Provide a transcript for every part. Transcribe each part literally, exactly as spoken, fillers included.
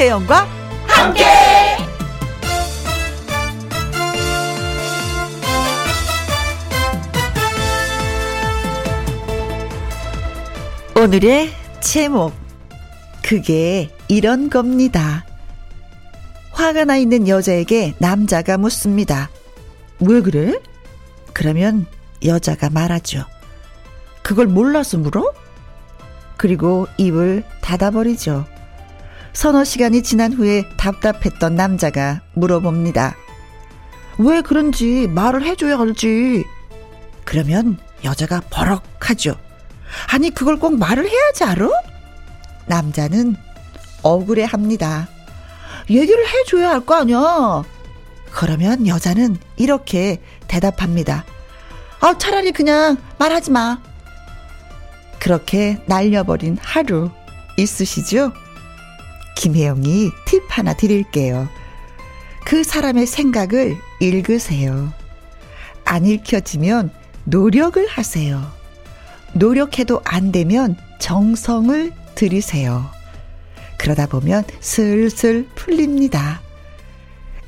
김혜영과 함께. 오늘의 제목, 그게 이런 겁니다. 화가 나 있는 여자에게 남자가 묻습니다. 왜 그래? 그러면 여자가 말하죠. 그걸 몰라서 물어? 그리고 입을 닫아버리죠. 서너 시간이 지난 후에 답답했던 남자가 물어봅니다. 왜 그런지 말을 해줘야 알지. 그러면 여자가 버럭하죠. 아니 그걸 꼭 말을 해야지 알아? 남자는 억울해합니다. 얘기를 해줘야 알 거 아니야. 그러면 여자는 이렇게 대답합니다. 아, 차라리 그냥 말하지 마. 그렇게 날려버린 하루 있으시죠? 김혜영이 팁 하나 드릴게요. 그 사람의 생각을 읽으세요. 안 읽혀지면 노력을 하세요. 노력해도 안 되면 정성을 들이세요. 그러다 보면 슬슬 풀립니다.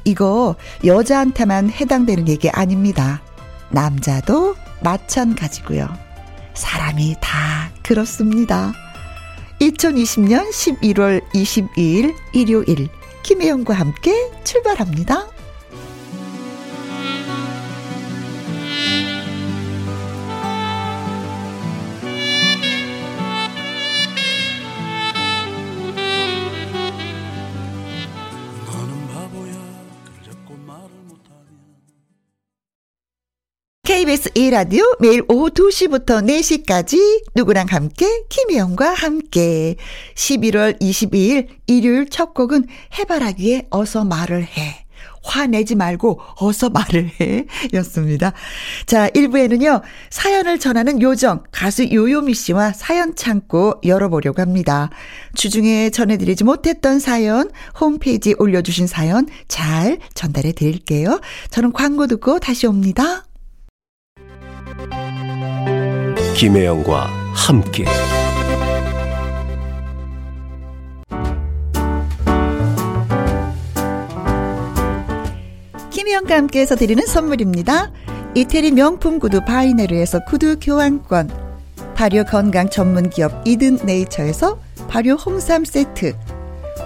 이거 여자한테만 해당되는 얘기 아닙니다. 남자도 마찬가지고요. 사람이 다 그렇습니다. 이천이십 년 십일월 이십이일 일요일, 김혜영과 함께 출발합니다. 케이비에스 E라디오 매일 오후 두 시부터 네 시까지 누구랑 함께, 김혜영과 함께. 십일월 이십이일 일요일 첫 곡은 해바라기에 어서 말을 해. 화내지 말고 어서 말을 해 였습니다. 자, 일 부에는요 사연을 전하는 요정 가수 요요미 씨와 사연 창고 열어보려고 합니다. 주중에 전해드리지 못했던 사연, 홈페이지에 올려주신 사연 잘 전달해 드릴게요. 저는 광고 듣고 다시 옵니다. 김혜영과 함께. 김혜영과 함께해서 드리는 선물입니다. 이태리 명품 구두 바이네르에서 구두 교환권, 발효 건강 전문 기업 이든 네이처에서 발효 홍삼 세트,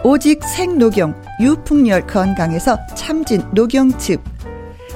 오직 생노경 유풍열 건강에서 참진 노경즙,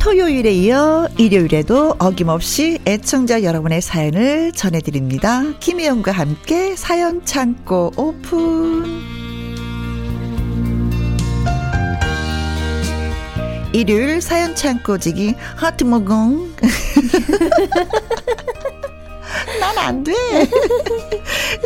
토요일에 이어 일요일에도 어김없이 애청자 여러분의 사연을 전해드립니다. 김혜영과 함께 사연 창고 오픈. 일요일 사연 창고지기 하트 모공. 난 안 돼.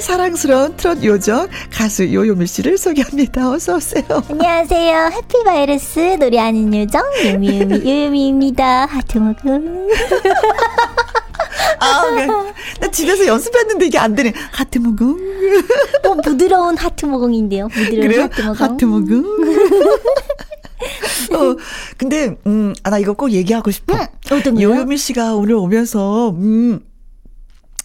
사랑스러운 트롯 요정 가수 요요미 씨를 소개합니다. 어서 오세요. 안녕하세요. 해피바이러스 노래 아닌 요정 요요미 요요미입니다. 하트 모금. 아, 그냥, 나 집에서 연습했는데 이게 안 되네. 하트 모금. 뭐 부드러운 하트 모금인데요. 부드러운 그래요? 하트 모금. 하트 모금. 어, 근데 음, 아, 나 이거 꼭 얘기하고 싶어. 응, 요요미 씨가 오늘 오면서 음,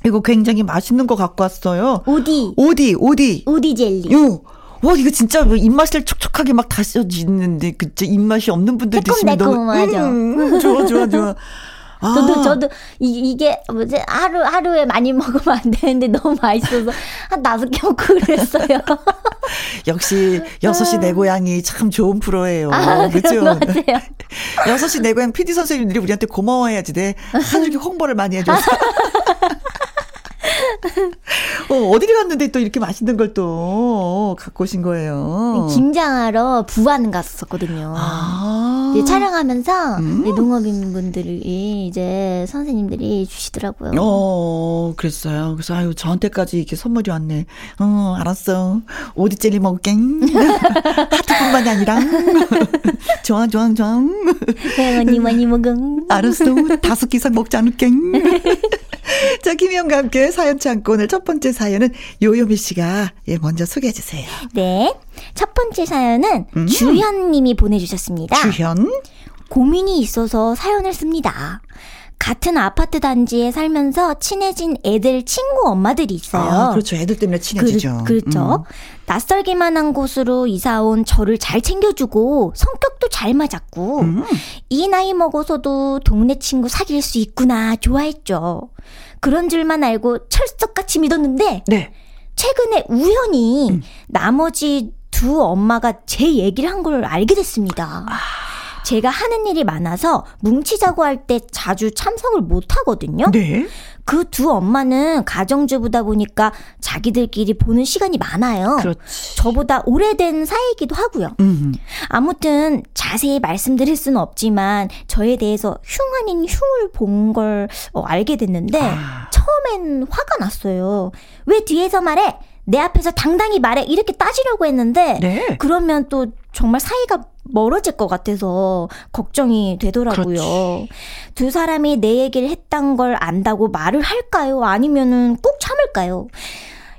이거 굉장히 맛있는 거 갖고 왔어요. 오디. 오디, 오디. 오디 젤리. 요. 와, 이거 진짜 입맛을 촉촉하게 막 다져지는데 그치 입맛이 없는 분들 드시면 너무 음, 좋아, 좋아, 좋아. 아. 저도 저도 이, 이게 뭐지 하루 하루에 많이 먹으면 안 되는데 너무 맛있어서 한 다섯 개 먹고 그랬어요. 역시 여섯 시 내 고향이 참 좋은 프로예요. 아, 그렇죠. 여섯 시 내 고향 피디 선생님들이 우리한테 고마워해야지 돼. 하늘이 홍보를 많이 해줘서. 어, 어디를 갔는데 또 이렇게 맛있는 걸 또 갖고 오신 거예요. 김장하러 부안 갔었거든요. 아~ 촬영하면서 음? 농업인분들이 이제 선생님들이 주시더라고요. 어, 그랬어요. 그래서 아유 저한테까지 이렇게 선물이 왔네. 어, 알았어. 오디젤리 먹을게. 하트뿐만이 아니라 좋아 좋아 좋아. 언니 많이 먹음. 알았어. 다섯 개 이상 먹지 않을게. 자, 김혜영과 함께 사연 창고 오늘 첫 번째 사연은 요요미 씨가 예, 먼저 소개해 주세요. 네. 첫 번째 사연은 음. 주현 님이 보내주셨습니다. 주현. 고민이 있어서 사연을 씁니다. 같은 아파트 단지에 살면서 친해진 애들 친구 엄마들이 있어요. 아, 그렇죠. 애들 때문에 친해지죠. 그, 그렇죠. 음. 낯설기만 한 곳으로 이사온 저를 잘 챙겨주고 성격도 잘 맞았고 음. 이 나이 먹어서도 동네 친구 사귈 수 있구나 좋아했죠. 그런 줄만 알고 철석같이 믿었는데 네. 최근에 우연히 음. 나머지 두 엄마가 제 얘기를 한 걸 알게 됐습니다. 아. 제가 하는 일이 많아서 뭉치자고 할 때 자주 참석을 못하거든요. 네. 그 두 엄마는 가정주부다 보니까 자기들끼리 보는 시간이 많아요. 그렇지. 저보다 오래된 사이이기도 하고요. 음. 아무튼 자세히 말씀드릴 수는 없지만 저에 대해서 흉 아닌 흉을 본 걸 어, 알게 됐는데 아. 처음엔 화가 났어요. 왜 뒤에서 말해? 내 앞에서 당당히 말해 이렇게 따지려고 했는데 네. 그러면 또 정말 사이가 멀어질 것 같아서 걱정이 되더라고요. 그렇지. 두 사람이 내 얘기를 했던 걸 안다고 말을 할까요? 아니면은 꾹 참을까요?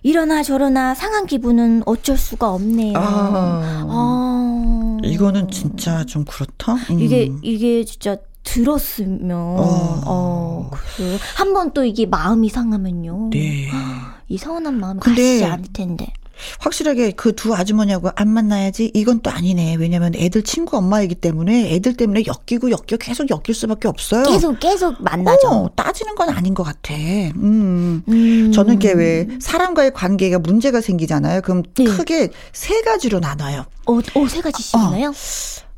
이러나 저러나 상한 기분은 어쩔 수가 없네요. 아, 아. 이거는 진짜 좀 그렇다. 음. 이게 이게 진짜. 들었으면 어, 어 그래서 한 번 또 이게 마음이 상하면요. 네. 이 서운한 마음이 가시지 않을 텐데. 확실하게 그 두 아주머니하고 안 만나야지 이건 또 아니네. 왜냐면 애들 친구 엄마이기 때문에 애들 때문에 엮이고 엮여 계속 엮일 수밖에 없어요. 계속 계속 만나죠. 어, 따지는 건 아닌 것 같아. 음. 음. 저는 이게 왜 사람과의 관계가 문제가 생기잖아요. 그럼 네. 크게 세 가지로 나눠요. 어, 어, 세 가지씩이나요?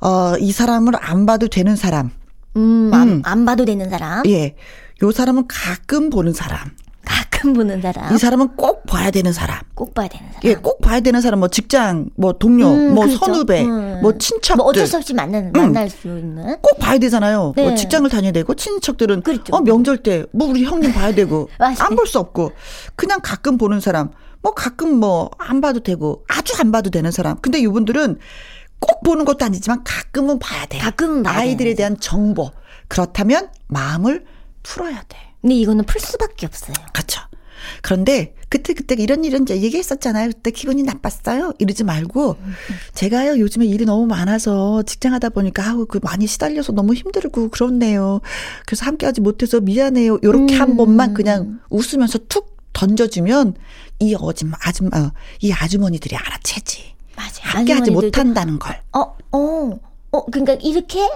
어, 어, 이 사람을 안 봐도 되는 사람. 음, 안, 음. 안 봐도 되는 사람. 예. 요 사람은 가끔 보는 사람. 가끔 보는 사람. 이 사람은 꼭 봐야 되는 사람. 꼭 봐야 되는 사람. 예, 꼭 봐야 되는 사람. 뭐 직장, 뭐 동료, 음, 뭐 그렇죠. 선후배, 음. 뭐 친척들. 뭐 어쩔 수 없이 만난, 만날 음. 수 있는. 꼭 봐야 되잖아요. 네. 뭐 직장을 다녀야 되고 친척들은 그렇죠. 어, 명절 때 뭐 우리 형님 봐야 되고 안 볼 수 없고 그냥 가끔 보는 사람. 뭐 가끔 뭐 안 봐도 되고 아주 안 봐도 되는 사람. 근데 이분들은 꼭 보는 것도 아니지만 가끔은 봐야 돼. 가끔은 봐야 아이들에 대한 정보. 그렇다면 마음을 풀어야 돼. 근데 이거는 풀 수밖에 없어요. 그렇죠. 그런데 그때 그때 이런 일은 이제 얘기했었잖아요. 그때 기분이 나빴어요. 이러지 말고 음. 제가요 요즘에 일이 너무 많아서 직장하다 보니까 아우 그 많이 시달려서 너무 힘들고 그렇네요. 그래서 함께하지 못해서 미안해요. 이렇게 음. 한 번만 그냥 웃으면서 툭 던져주면 이 어줌 아줌마 이 아주머니들이 알아채지. 맞아. 함께하지 못한다는 걸. 어, 어, 어, 그러니까 이렇게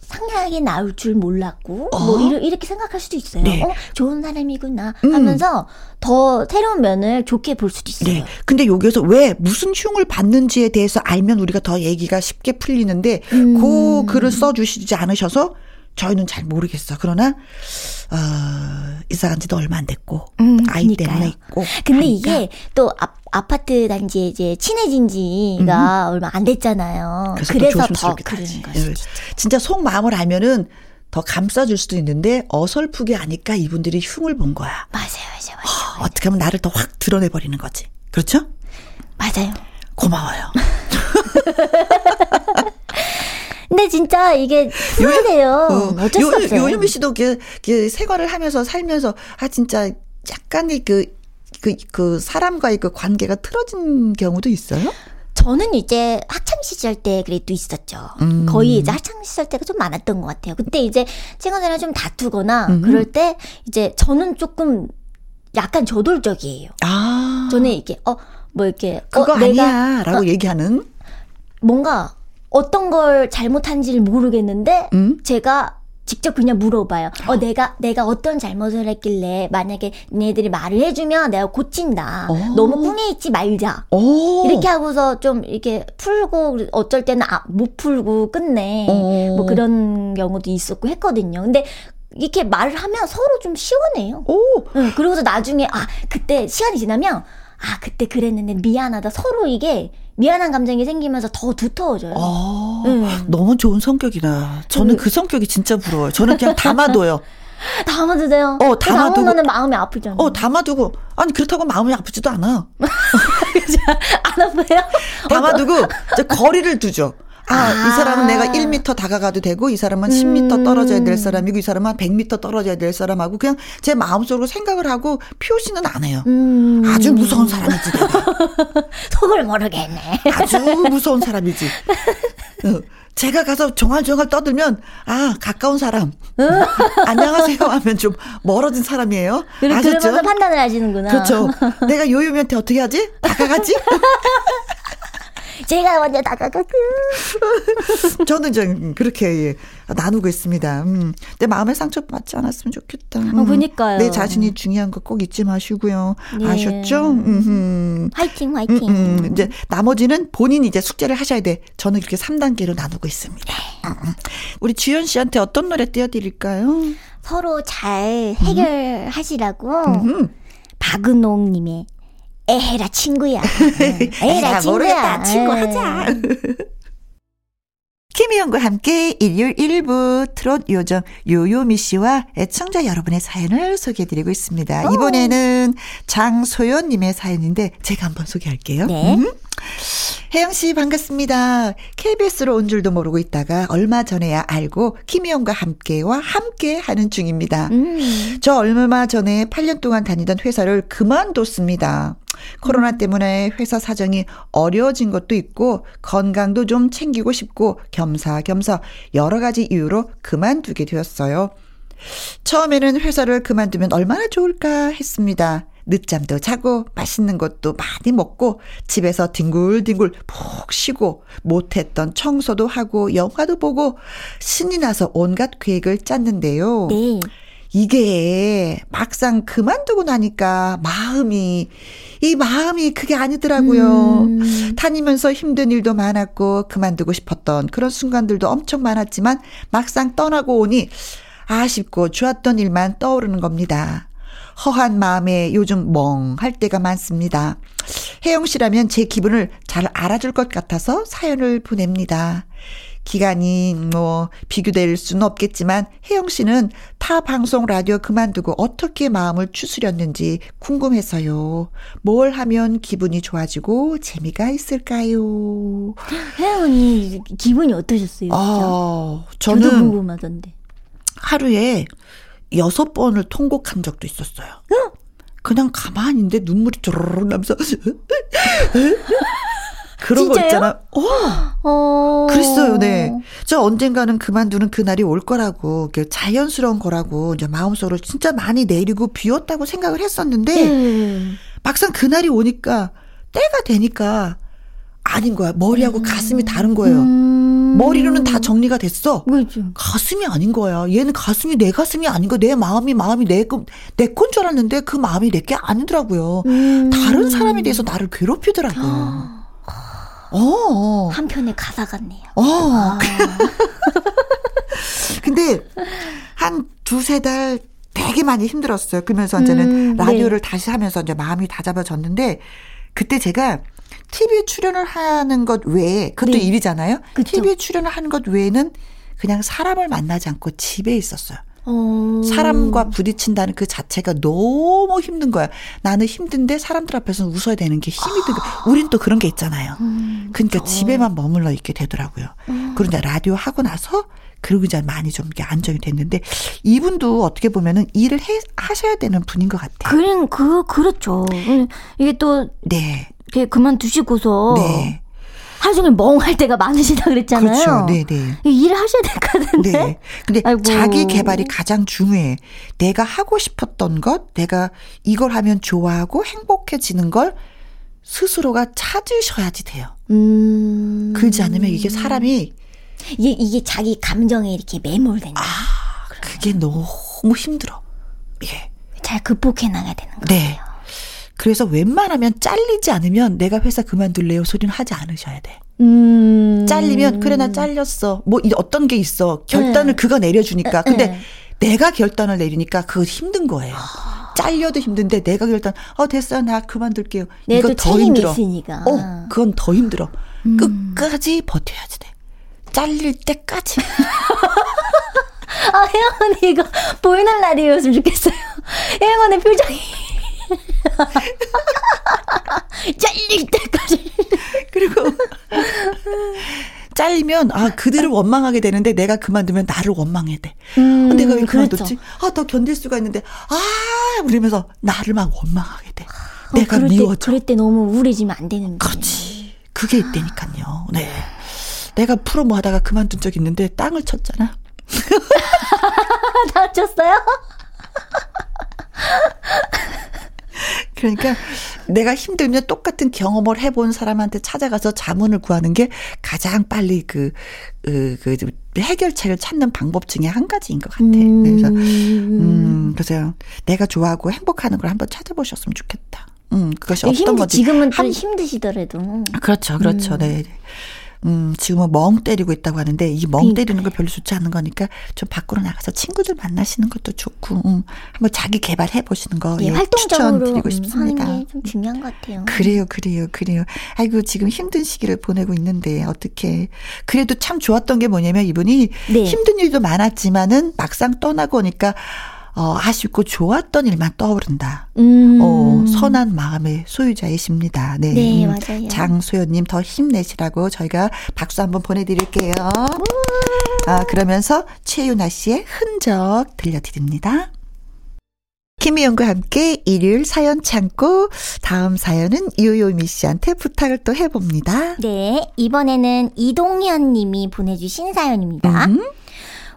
상냥하게 나올 줄 몰랐고, 어? 뭐 이러, 이렇게 생각할 수도 있어요. 네. 어, 좋은 사람이구나 하면서 음. 더 새로운 면을 좋게 볼 수도 있어요. 네. 근데 여기에서 왜 무슨 흉을 받는지에 대해서 알면 우리가 더 얘기가 쉽게 풀리는데, 음. 그 글을 써주시지 않으셔서 저희는 잘 모르겠어. 그러나 어, 이사간 지도 얼마 안 됐고 음, 아이 그러니까요. 때문에 있고. 근데 그러니까. 이게 또 아, 아파트 단지에 이제 친해진 지가 음. 얼마 안 됐잖아요. 그래서, 그래서 더 그런 거예요. 진짜 속 마음을 알면은 더 감싸줄 수도 있는데 어설프게 하니까 이분들이 흉을 본 거야. 맞아요. 맞아요. 맞아요, 어, 맞아요. 어떻게 하면 나를 더 확 드러내버리는 거지. 그렇죠? 맞아요. 고마워요. 근데 진짜 이게 후회돼요. 어, 어쩔 요, 수 없어요. 요요미 씨도 그, 그 생활을 하면서 살면서 아 진짜 약간의 그, 그, 그 사람과의 그 관계가 틀어진 경우도 있어요? 저는 이제 학창시절 때 그래도 있었죠. 음. 거의 이제 학창시절 때가 좀 많았던 것 같아요. 그때 이제 친구들이랑 좀 다투거나 음. 그럴 때 이제 저는 조금 약간 저돌적이에요. 아. 저는 이게 어, 뭐 이렇게 그거 어, 내가, 아니야 라고 어, 얘기하는 뭔가 어떤 걸 잘못한지를 모르겠는데 음? 제가 직접 그냥 물어봐요. 어, 내가, 내가 어떤 잘못을 했길래, 만약에 얘네들이 말을 해주면 내가 고친다. 오. 너무 꿍해 있지 말자. 오. 이렇게 하고서 좀 이렇게 풀고, 어쩔 때는 아, 못 풀고 끝내. 오. 뭐 그런 경우도 있었고 했거든요. 근데 이렇게 말을 하면 서로 좀 시원해요. 오. 응, 그러고서 나중에, 아, 그때 시간이 지나면, 아, 그때 그랬는데 미안하다. 서로 이게, 미안한 감정이 생기면서 더 두터워져요. 아, 응. 너무 좋은 성격이다. 저는 응. 그 성격이 진짜 부러워요. 저는 그냥 담아둬요. 담아두세요. 어, 담아두고. 담으면 마음이 아프잖아요. 어, 담아두고. 아니, 그렇다고 마음이 아프지도 않아. 안 아파요? 담아두고 이제 거리를 두죠. 아, 아, 이 사람은 내가 일 미터 다가가도 되고, 이 사람은 십 미터 떨어져야 될 사람이고, 이 사람은 백 미터 떨어져야 될 사람하고, 그냥 제 마음속으로 생각을 하고, 표시는 안 해요. 음. 아주 무서운 사람이지, 내가. 속을 모르겠네. 아주 무서운 사람이지. 제가 가서 종알종알 떠들면, 아, 가까운 사람. 안녕하세요 하면 좀 멀어진 사람이에요. 그러, 아셨죠? 그러면서 판단을 하시는구나. 그렇죠. 내가 요요미한테 어떻게 하지? 다가가지? 제가 먼저 다가가고. 저는 이제 그렇게 예, 나누고 있습니다. 음, 내 마음에 상처받지 않았으면 좋겠다. 음, 어, 그러니까요. 내 자신이 중요한 거 꼭 잊지 마시고요. 네. 아셨죠? 음흠. 화이팅, 화이팅. 음, 음. 이제 나머지는 본인이 이제 숙제를 하셔야 돼. 저는 이렇게 삼 단계로 나누고 있습니다. 네. 음. 우리 주연 씨한테 어떤 노래 띄워드릴까요? 서로 잘 해결하시라고 음. 박은옥님의 에헤라 친구야. 에헤라 친구야. 모르겠다. 친구 하자. 김희영과 함께 일요일 일 부 트롯 요정 요요미 씨와 애청자 여러분의 사연을 소개해드리고 있습니다. 오. 이번에는 장소연 님의 사연인데 제가 한번 소개할게요. 네. 음. 혜영 씨 반갑습니다. 케이비에스로 온 줄도 모르고 있다가 얼마 전에야 알고 김희영과 함께와 함께 하는 중입니다. 음. 저 얼마 전에 팔 년 동안 다니던 회사를 그만뒀습니다. 코로나 때문에 회사 사정이 어려워진 것도 있고 건강도 좀 챙기고 싶고 겸사겸사 여러 가지 이유로 그만두게 되었어요. 처음에는 회사를 그만두면 얼마나 좋을까 했습니다. 늦잠도 자고 맛있는 것도 많이 먹고 집에서 뒹굴뒹굴 푹 쉬고 못했던 청소도 하고 영화도 보고 신이 나서 온갖 계획을 짰는데요. 네. 이게 막상 그만두고 나니까 마음이 이 마음이 그게 아니더라고요. 음. 다니면서 힘든 일도 많았고 그만두고 싶었던 그런 순간들도 엄청 많았지만 막상 떠나고 오니 아쉽고 좋았던 일만 떠오르는 겁니다. 허한 마음에 요즘 멍할 때가 많습니다. 혜영 씨라면 제 기분을 잘 알아줄 것 같아서 사연을 보냅니다. 기간이 뭐 비교될 수는 없겠지만 혜영 씨는 타 방송 라디오 그만두고 어떻게 마음을 추스렸는지 궁금해서요. 뭘 하면 기분이 좋아지고 재미가 있을까요? 혜영 언니 기분이 어떠셨어요? 아, 저는 저도 궁금하던데. 하루에 여섯 번을 통곡한 적도 있었어요. 응? 그냥 가만히 있는데 눈물이 쪼르르 나면서 그런 진짜요? 거 있잖아. 어. 어. 그랬어요, 네. 저 언젠가는 그만두는 그날이 올 거라고, 자연스러운 거라고, 이제 마음속으로 진짜 많이 내리고 비웠다고 생각을 했었는데, 음. 막상 그날이 오니까, 때가 되니까, 아닌 거야. 머리하고 음. 가슴이 다른 거예요. 음. 머리로는 다 정리가 됐어. 그렇죠. 가슴이 아닌 거야. 얘는 가슴이 내 가슴이 아닌 거야. 내 마음이 마음이 내, 내 건 줄 알았는데, 그 마음이 내 게 아니더라고요. 음. 다른 사람에 대해서 나를 괴롭히더라고요. 어. 한편의 가사 같네요. 어. 근데 한 두세 달 되게 많이 힘들었어요. 그러면서 이제는 음, 라디오를 네. 다시 하면서 이제 마음이 다잡아졌는데 그때 제가 티비 출연을 하는 것 외에 그것도 네. 일이잖아요. 그쵸. 티비 출연을 하는 것 외에는 그냥 사람을 만나지 않고 집에 있었어요. 어... 사람과 부딪힌다는 그 자체가 너무 힘든 거야. 나는 힘든데 사람들 앞에서는 웃어야 되는 게 힘이 들고 아... 우린 또 그런 게 있잖아요. 음, 그러니까 어... 집에만 머물러 있게 되더라고요. 음... 그런데 라디오 하고 나서 그리고 이제 많이 좀 안정이 됐는데 이분도 어떻게 보면은 일을 해, 하셔야 되는 분인 것 같아요. 그런 그 그렇죠. 이게 또 네. 이렇게 그만두시고서 네. 하루 종일 멍할 때가 많으시다 그랬잖아요. 그렇죠. 네네. 일을 하셔야 될 것 같은데. 네. 근데 아이고. 자기 개발이 가장 중요해. 내가 하고 싶었던 것, 내가 이걸 하면 좋아하고 행복해지는 걸 스스로가 찾으셔야지 돼요. 음. 그러지 않으면 이게 사람이 이게, 이게 자기 감정에 이렇게 매몰된다. 아, 그게 너무 힘들어. 예. 잘 극복해 나가야 되는 거예요. 네. 그래서 웬만하면 잘리지 않으면 내가 회사 그만둘래요 소리는 하지 않으셔야 돼. 음. 잘리면 그래 나 잘렸어. 뭐 어떤 게 있어. 결단을 음. 그가 내려주니까. 근데 음. 내가 결단을 내리니까 그거 힘든 거예요. 아. 잘려도 힘든데 내가 결단. 어 됐어 나 그만둘게요. 이거 더 힘들어. 있으니까. 어 그건 더 힘들어. 음. 끝까지 버텨야지 돼. 잘릴 때까지. 아 혜영언니 이거 보이는 라디오였으면 좋겠어요. 혜영언니 표정이. 잘릴 때까지. 그리고 잘리면 아 그들을 원망하게 되는데 내가 그만두면 나를 원망해야 돼. 음, 내가 왜 그만뒀지? 그렇죠. 아 더 견딜 수가 있는데 아 그러면서 나를 막 원망하게 돼. 어, 내가 그럴 미워져. 때, 그럴 때 너무 우울해지면 안 되는데. 그렇지. 그게 있다니까요. 네. 내가 프로모 하다가 그만둔 적 있는데 땅을 쳤잖아. 땅을 쳤어요? 그러니까 내가 힘들면 똑같은 경험을 해본 사람한테 찾아가서 자문을 구하는 게 가장 빨리 그, 그, 그 해결책을 찾는 방법 중에 한 가지인 것 같아. 그래서, 음, 그래서 내가 좋아하고 행복하는 걸 한번 찾아보셨으면 좋겠다. 음, 그것이 어떤 힘들, 건지. 지금은 좀 힘드시더라도. 그렇죠, 그렇죠. 음. 네. 음, 지금은 멍 때리고 있다고 하는데 이 멍 그러니까. 때리는 거 별로 좋지 않은 거니까 좀 밖으로 나가서 친구들 만나시는 것도 좋고 음, 한번 자기 개발해 보시는 거 예, 예, 추천드리고 싶습니다. 하는 게 좀 중요한 것 같아요. 그래요, 그래요, 그래요. 아이고 지금 힘든 시기를 보내고 있는데 어떻게? 그래도 참 좋았던 게 뭐냐면 이분이 네. 힘든 일도 많았지만은 막상 떠나고 오니까. 어, 아쉽고 좋았던 일만 떠오른다. 음. 어, 선한 마음의 소유자이십니다. 네, 네 맞아요. 장소연님 더 힘내시라고 저희가 박수 한번 보내드릴게요. 오. 아 그러면서 최윤아 씨의 흔적 들려드립니다. 김혜영과 함께 일요일 사연 창고 다음 사연은 요요미 씨한테 부탁을 또 해봅니다. 네 이번에는 이동현 님이 보내주신 사연입니다. 음.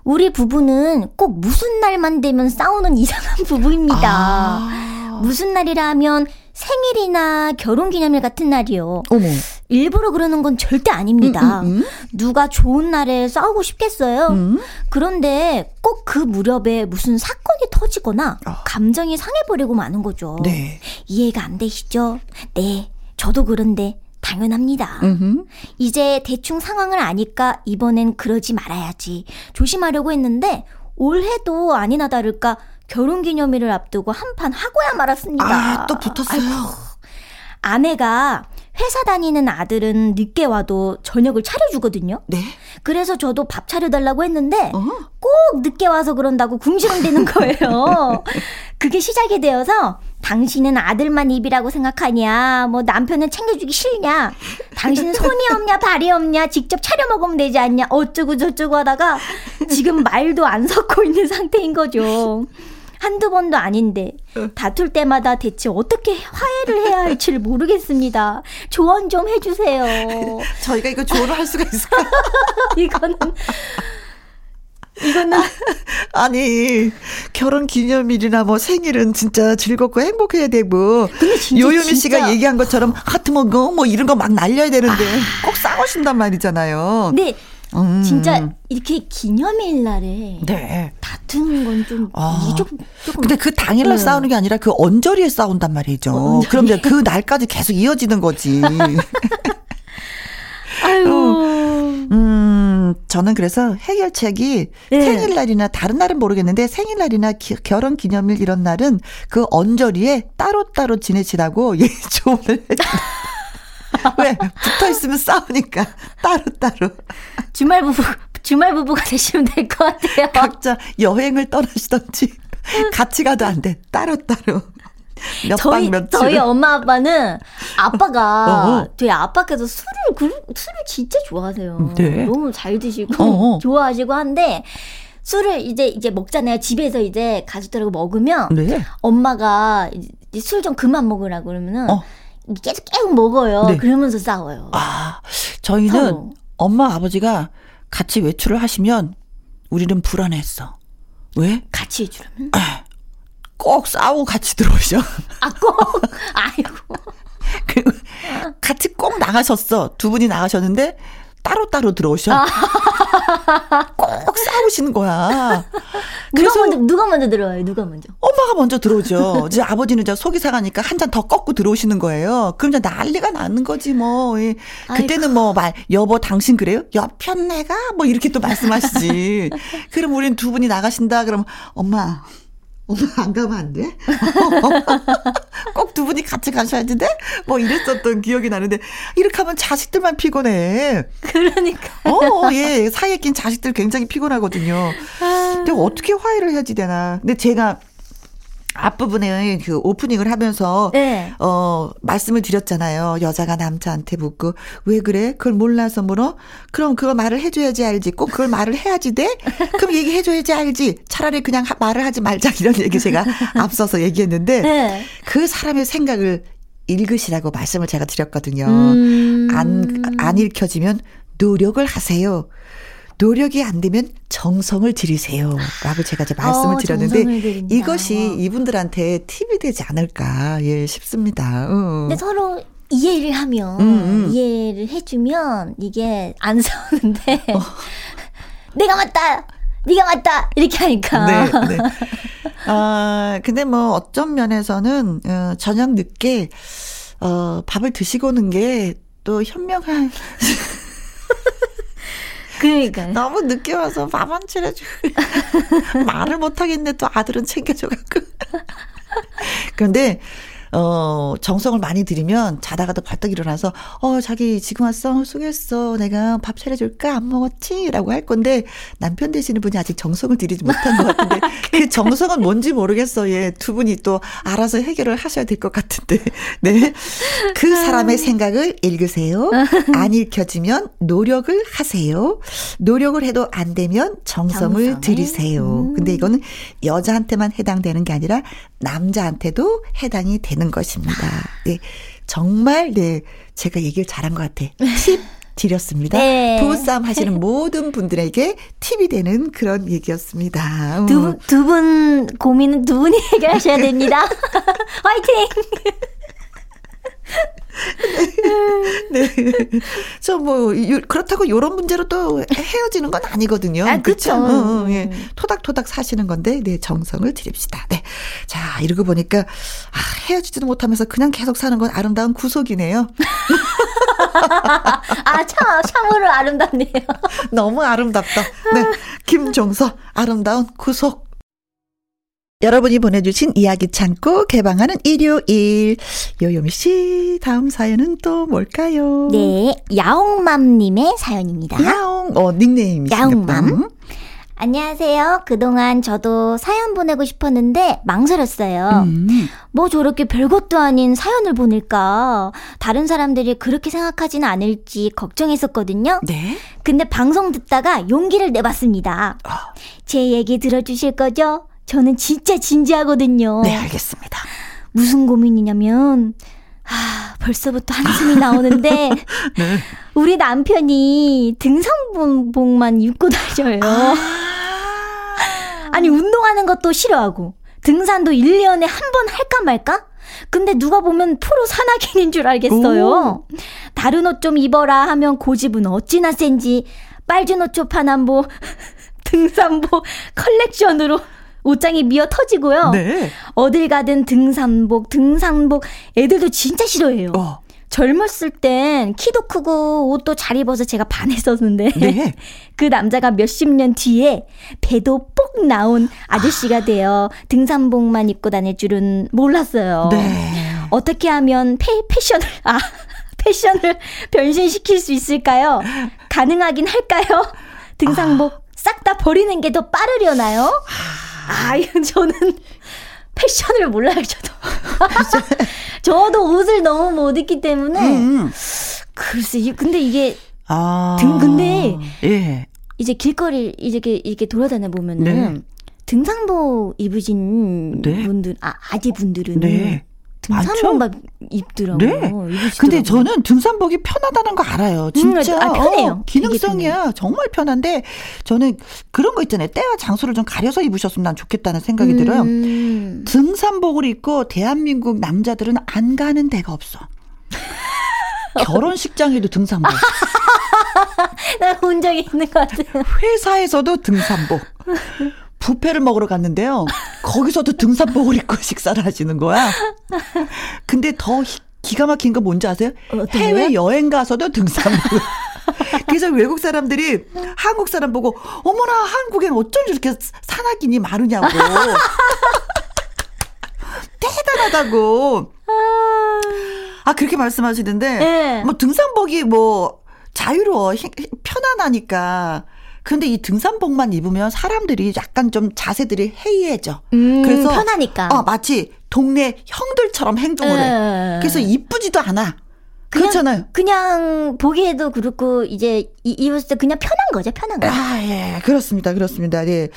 우리 부부는 꼭 무슨 날만 되면 싸우는 이상한 부부입니다. 아. 무슨 날이라 하면 생일이나 결혼기념일 같은 날이요. 어머. 일부러 그러는 건 절대 아닙니다. 음, 음, 음. 누가 좋은 날에 싸우고 싶겠어요? 음. 그런데 꼭 그 무렵에 무슨 사건이 터지거나 어. 감정이 상해버리고 마는 거죠. 네. 이해가 안 되시죠? 네, 저도 그런데 당연합니다. 음흠. 이제 대충 상황을 아니까 이번엔 그러지 말아야지 조심하려고 했는데 올해도 아니나 다를까 결혼기념일을 앞두고 한판 하고야 말았습니다. 아, 또 붙었어요. 아이고. 아내가 회사 다니는 아들은 늦게 와도 저녁을 차려주거든요. 네? 그래서 저도 밥 차려달라고 했는데 어? 꼭 늦게 와서 그런다고 궁시렁대는 거예요. 그게 시작이 되어서 당신은 아들만 입이라고 생각하냐, 뭐 남편은 챙겨주기 싫냐, 당신은 손이 없냐 발이 없냐 직접 차려 먹으면 되지 않냐 어쩌고 저쩌고 하다가 지금 말도 안 섞고 있는 상태인 거죠. 한두 번도 아닌데 다툴 때마다 대체 어떻게 화해를 해야 할지 모르겠습니다. 조언 좀 해주세요. 저희가 이거 조언을 할 수가 있을까요? 이거는 이거는 아니 결혼 기념일이나 뭐 생일은 진짜 즐겁고 행복해야 되고 진짜, 요요미 씨가 진짜. 얘기한 것처럼 하트 먹어 뭐 이런 거 막 날려야 되는데 아. 꼭 싸우신단 말이잖아요. 네. 음. 진짜 이렇게 기념일 날에 네. 다투는 건 좀 아. 조금, 조금 근데 그 당일날 음. 싸우는 게 아니라 그 언저리에 싸운단 말이죠. 어, 그럼 이제 그 날까지 계속 이어지는 거지. 아유. 어. 음, 저는 그래서 해결책이 네. 생일날이나 다른 날은 모르겠는데 생일날이나 기, 결혼 기념일 이런 날은 그 언저리에 따로따로 지내시라고 예, 조언을 해줘. 왜? 붙어 있으면 싸우니까 따로따로. 주말 부부 주말 부부가 되시면 될 것 같아요. 각자 여행을 떠나시던지 같이 가도 안 돼. 따로따로. 몇 저희, 몇 저희 엄마 아빠는 아빠가 어. 되게 아빠께서 술을 술을 진짜 좋아하세요. 네. 너무 잘 드시고 어어. 좋아하시고 한데 술을 이제 이제 먹잖아요. 집에서 이제 가족들하고 먹으면 네. 엄마가 술 좀 그만 먹으라고 그러면은 어. 계속 계속 먹어요. 네. 그러면서 싸워요. 아, 저희는 서로. 엄마 아버지가 같이 외출을 하시면 우리는 불안했어. 왜? 같이 외출하면? 꼭 싸우고 같이 들어오셔. 아, 꼭? 아이고. 그리고 같이 꼭 나가셨어. 두 분이 나가셨는데 따로따로 들어오셔. 아. 꼭 싸우시는 거야. 누가 먼저, 누가 먼저 들어와요? 누가 먼저? 엄마가 먼저 들어오죠. 이제 아버지는 이제 속이 상하니까 한 잔 더 꺾고 들어오시는 거예요. 그럼 이제 난리가 나는 거지 뭐. 그때는 뭐 말 여보 당신 그래요? 옆편 내가 뭐 이렇게 또 말씀하시지. 그럼 우린 두 분이 나가신다. 그럼 엄마. 엄마 안 가면 안 돼? 꼭 두 분이 같이 가셔야지 돼? 뭐 이랬었던 기억이 나는데 이렇게 하면 자식들만 피곤해. 그러니까. 어, 예. 사이에 낀 자식들 굉장히 피곤하거든요. 근데 어떻게 화해를 해야지 되나. 근데 제가 앞부분에 그 오프닝을 하면서 네. 어, 말씀을 드렸잖아요. 여자가 남자한테 묻고 왜 그래? 그걸 몰라서 물어? 그럼 그걸 말을 해줘야지 알지. 꼭 그걸 말을 해야지 돼? 그럼 얘기해줘야지 알지. 차라리 그냥 하, 말을 하지 말자. 이런 얘기 제가 앞서서 얘기했는데 네. 그 사람의 생각을 읽으시라고 말씀을 제가 드렸거든요. 음. 안, 안 읽혀지면 노력을 하세요. 노력이 안 되면 정성을 들이세요. 라고 제가 이제 말씀을 어, 드렸는데 이것이 이분들한테 팁이 되지 않을까 예, 싶습니다. 음. 근데 서로 이해를 하면 음. 이해를 해주면 이게 안 싸우는데 어. 내가 맞다. 네가 맞다. 이렇게 하니까. 네, 네. 아, 근데 뭐 어쩐 면에서는 어, 저녁 늦게 어, 밥을 드시고 오는 게 또 현명한... 그러니까 너무 늦게 와서 밥 안 차려줘. 말을 못 하겠네. 또 아들은 챙겨줘갖고. 그런데 어, 정성을 많이 들이면 자다가도 벌떡 일어나서 어 자기 지금 왔어 수고했어 내가 밥 차려줄까 안 먹었지? 라고 할 건데 남편 되시는 분이 아직 정성을 들이지 못한 것 같은데 그 정성은 뭔지 모르겠어. 예, 두 분이 또 알아서 해결을 하셔야 될 것 같은데 네, 그 사람의 생각을 읽으세요. 안 읽혀지면 노력을 하세요. 노력을 해도 안 되면 정성을 들이세요. 음. 근데 이거는 여자한테만 해당되는 게 아니라 남자한테도 해당이 되는 것입니다. 네, 정말 네 제가 얘기를 잘한 것 같아. 팁 드렸습니다. 네. 부부싸움 하시는 모든 분들에게 팁이 되는 그런 얘기였습니다. 두, 두 분 고민은 두 분이 해결하셔야 됩니다. 화이팅! 네. 네. 저 뭐, 그렇다고 이런 문제로 또 헤어지는 건 아니거든요. 아, 그쵸. 어, 어, 예. 토닥토닥 사시는 건데, 네, 정성을 드립시다. 네. 자, 이러고 보니까, 아, 헤어지지도 못하면서 그냥 계속 사는 건 아름다운 구속이네요. 아, 참, 참으로 아름답네요. 너무 아름답다. 네. 김종서, 아름다운 구속. 여러분이 보내주신 이야기 창고 개방하는 일요일. 요요미 씨, 다음 사연은 또 뭘까요? 네, 야옹맘님의 사연입니다. 야옹, 어, 닉네임이신가? 야옹맘. 안녕하세요. 그동안 저도 사연 보내고 싶었는데 망설였어요. 음. 뭐 저렇게 별것도 아닌 사연을 보낼까. 다른 사람들이 그렇게 생각하지는 않을지 걱정했었거든요. 네? 근데 방송 듣다가 용기를 내봤습니다. 어. 제 얘기 들어주실 거죠? 저는 진짜 진지하거든요. 네, 알겠습니다. 무슨 고민이냐면 아, 벌써부터 한숨이 나오는데 네. 우리 남편이 등산복만 입고 다녀요. 아~ 아니 운동하는 것도 싫어하고 등산도 일 년에 한 번 할까 말까? 근데 누가 보면 프로 산악인인 줄 알겠어요. 오. 다른 옷 좀 입어라 하면 고집은 어찌나 센지 빨준 옷 초파남보 등산복 컬렉션으로 옷장이 미어 터지고요. 네. 어딜 가든 등산복, 등산복. 애들도 진짜 싫어해요. 어. 젊었을 땐 키도 크고 옷도 잘 입어서 제가 반했었는데 네. 그 남자가 몇십 년 뒤에 배도 뽁 나온 아저씨가 아. 되어 등산복만 입고 다닐 줄은 몰랐어요. 네. 어떻게 하면 패, 패션을... 아, 패션을 변신시킬 수 있을까요? 가능하긴 할까요? 등산복 아. 싹 다 버리는 게 더 빠르려나요? 아, 아 저는 패션을 몰라요, 저도. 저도 옷을 너무 못 입기 때문에. 음. 글쎄, 근데 이게. 아. 등, 근데. 예. 이제 길거리 이렇게, 이렇게 돌아다녀 보면은. 네. 등산복 입으신 네. 분들, 아, 아재분들은. 네. 등산복만 입더라고요. 네. 근데 저는 등산복이 편하다는 거 알아요. 진짜. 음, 아, 편해요. 어, 기능성이야. 정말 편한데 저는 그런 거 있잖아요. 때와 장소를 좀 가려서 입으셨으면 난 좋겠다는 생각이 음. 들어요. 등산복을 입고 대한민국 남자들은 안 가는 데가 없어. 결혼식장에도 등산복. 나 본 적이 있는 것 같아요. 회사에서도 등산복. 뷔페를 먹으러 갔는데요. 거기서도 등산복을 입고 식사를 하시는 거야. 근데 더 기가 막힌 건 뭔지 아세요? 어, 해외 여행 가서도 등산복. 그래서 외국 사람들이 한국 사람 보고 어머나 한국엔 어쩐지 이렇게 산악인이 많으냐고. 대단하다고. 아 그렇게 말씀하시는데 네. 뭐 등산복이 뭐 자유로워 편안하니까. 근데 이 등산복만 입으면 사람들이 약간 좀 자세들이 해이해져. 음, 그래서 편하니까. 어, 마치 동네 형들처럼 행동을 에. 해. 그래서 이쁘지도 않아. 그냥, 그렇잖아요. 그냥 보기에도 그렇고 이제 입었을 때 그냥 편한 거죠. 편한 거. 아, 예. 그렇습니다. 그렇습니다. 예.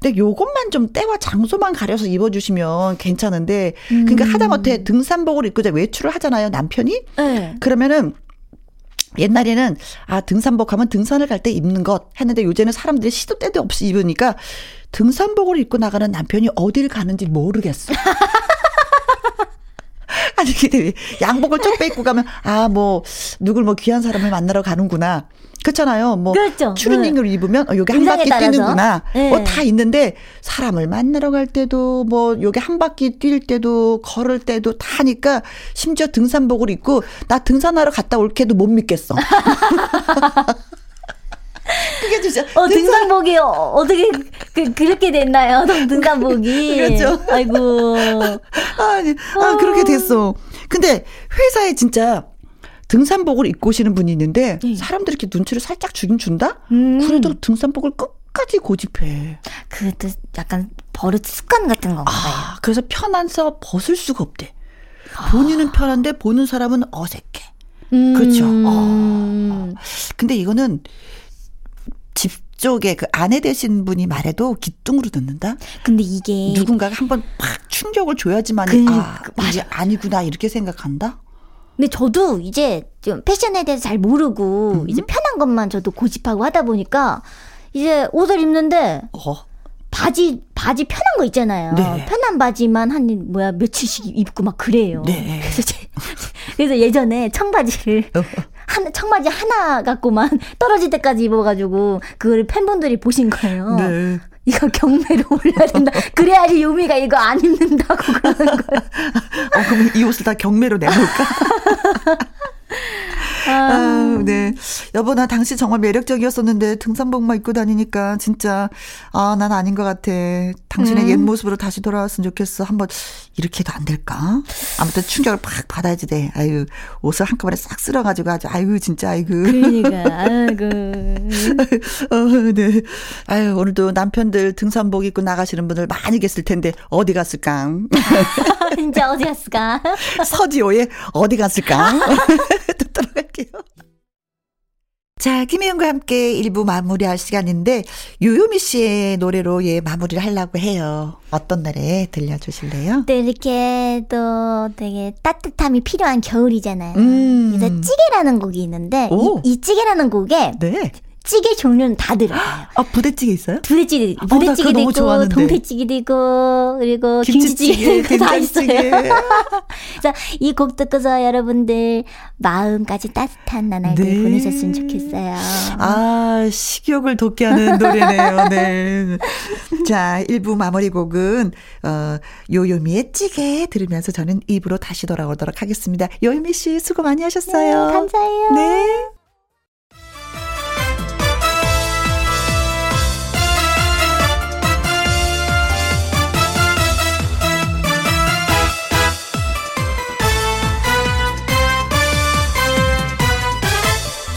근데 요것만 좀 때와 장소만 가려서 입어주시면 괜찮은데 음. 그러니까 하다못해 등산복을 입고 외출을 하잖아요. 남편이. 에. 그러면은 옛날에는 아 등산복 하면 등산을 갈 때 입는 것 했는데 요새는 사람들이 시도 때도 없이 입으니까 등산복을 입고 나가는 남편이 어딜 가는지 모르겠어. 아니 근데 양복을 쭉 빼입고 가면 아 뭐 누굴 뭐 귀한 사람을 만나러 가는구나. 그렇잖아요. 뭐 그렇죠. 추리닝을 네. 입으면 어, 여기 한 바퀴 따라서. 뛰는구나. 네. 어, 다 있는데 사람을 만나러 갈 때도 뭐 여기 한 바퀴 뛸 때도 걸을 때도 다 하니까 심지어 등산복을 입고 나 등산하러 갔다 올게도 못 믿겠어. 그게 진짜 어, 등산... 등산복이 어떻게 그, 그렇게 됐나요? 등산복이. 그렇죠. 아이고. 아니, 아 그렇게 됐어. 근데 회사에 진짜. 등산복을 입고 오시는 분이 있는데 사람들이 이렇게 눈치를 살짝 주긴 준다? 음. 그래도 등산복을 끝까지 고집해. 그것도 약간 버릇 습관 같은 건가요? 아, 그래서 편안서 벗을 수가 없대. 아. 본인은 편한데 보는 사람은 어색해. 음. 그렇죠. 어. 근데 이거는 집 쪽에 그 아내 되신 분이 말해도 귀뚱으로 듣는다. 근데 이게 누군가가 한번 팍 충격을 줘야지만 그, 아, 그, 이게 아니구나 이렇게 생각한다. 근데 저도 이제 좀 패션에 대해서 잘 모르고 음. 이제 편한 것만 저도 고집하고 하다 보니까 이제 옷을 입는데 어. 바지 바지 편한 거 있잖아요. 네. 편한 바지만 한 뭐야 며칠씩 입고 막 그래요. 네. 그래서, 제, 그래서 예전에 청바지를 어. 한, 청바지 하나 갖고만 떨어질 때까지 입어가지고 그걸 팬분들이 보신 거예요. 네. 이거 경매로 올려야 된다. 그래야지 요미가 이거 안 입는다고 그러는 거예요. 어, 그럼 이 옷을 다 경매로 내볼까? 아, 아, 네. 여보, 나 당시 정말 매력적이었었는데 등산복만 입고 다니니까 진짜, 아, 난 아닌 것 같아. 당신의 음. 옛 모습으로 다시 돌아왔으면 좋겠어. 한번 이렇게 해도 안 될까? 아무튼 충격을 팍 받아야지 돼. 아유, 옷을 한꺼번에 싹 쓸어가지고 아주, 아유, 진짜, 아이고. 그러니까, 아이고. 어, 네. 아유, 오늘도 남편들 등산복 입고 나가시는 분들 많이 계실 텐데, 어디 갔을까? 진짜 어디 갔을까? 서지호의 어디 갔을까? 듣도록 할게요. 자, 김혜영과 함께 일부 마무리할 시간인데 요요미 씨의 노래로 예 마무리를 하려고 해요. 어떤 노래 들려주실래요? 네, 이렇게 또 되게 따뜻함이 필요한 겨울이잖아요. 음. 그래서 찌개라는 곡이 있는데 이, 이 찌개라는 곡에 네. 찌개 종류는 다 들어요. 아, 부대찌개 있어요? 부대찌개, 부대찌개도 어, 있고, 동태찌개도 있고, 그리고 김치찌개도 있고, 다 있어요. 그래서 이 곡 듣고서 여러분들 마음까지 따뜻한 나날들 네. 보내셨으면 좋겠어요. 아, 식욕을 돋게 하는 노래네요. 네. 자, 일 부 마무리 곡은, 어, 요요미의 찌개 들으면서 저는 이 부로 다시 돌아오도록 하겠습니다. 요요미 씨, 수고 많이 하셨어요. 네, 감사해요. 네.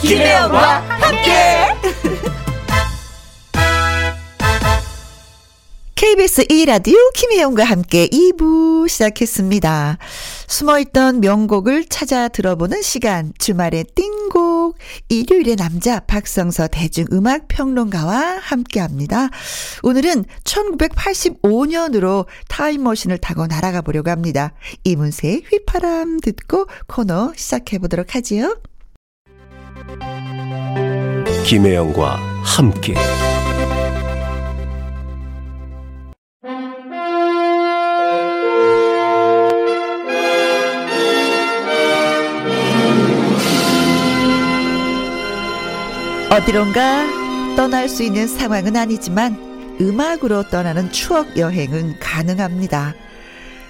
김혜영과 함께 케이비에스 E라디오 김혜영과 함께 이 부 시작했습니다. 숨어있던 명곡을 찾아 들어보는 시간, 주말의 띵곡, 일요일의 남자 박성서 대중음악평론가와 함께합니다. 오늘은 천구백팔십오 년으로 타임머신을 타고 날아가 보려고 합니다. 이문세 휘파람 듣고 코너 시작해보도록 하지요. 김혜영과 함께 어디론가 떠날 수 있는 상황은 아니지만 음악으로 떠나는 추억 여행은 가능합니다.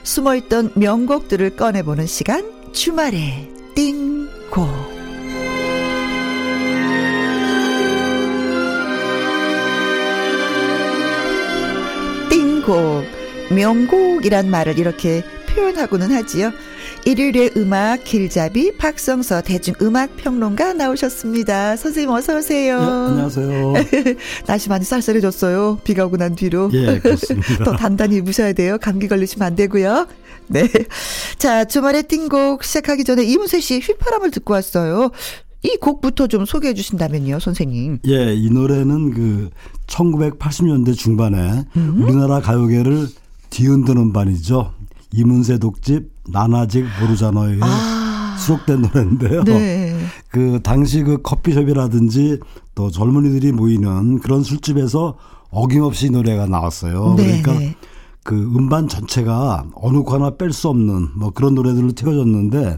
숨어있던 명곡들을 꺼내보는 시간, 주말의 띵곡. 띵곡, 명곡이란 말을 이렇게 표현하고는 하지요. 일요일의 음악 길잡이 박성서 대중음악평론가 나오셨습니다. 선생님 어서 오세요. 예, 안녕하세요. 날씨 많이 쌀쌀해졌어요. 비가 오고 난 뒤로. 예, 그렇습니다. 더 단단히 입으셔야 돼요. 감기 걸리시면 안 되고요. 네. 자, 주말의 띵곡 시작하기 전에 이문세 씨 휘파람을 듣고 왔어요. 이 곡부터 좀 소개해 주신다면요, 선생님. 예, 이 노래는 그 천구백팔십 년대 중반에 음? 우리나라 가요계를 뒤흔드는 반이죠. 이문세 독집 난 아직 모르잖아요. 아. 수록된 노래인데요. 네. 그 당시 그 커피숍이라든지 또 젊은이들이 모이는 그런 술집에서 어김없이 노래가 나왔어요. 네. 그러니까 네. 그 음반 전체가 어느 거 하나 뺄 수 없는 뭐 그런 노래들로 튀어졌는데,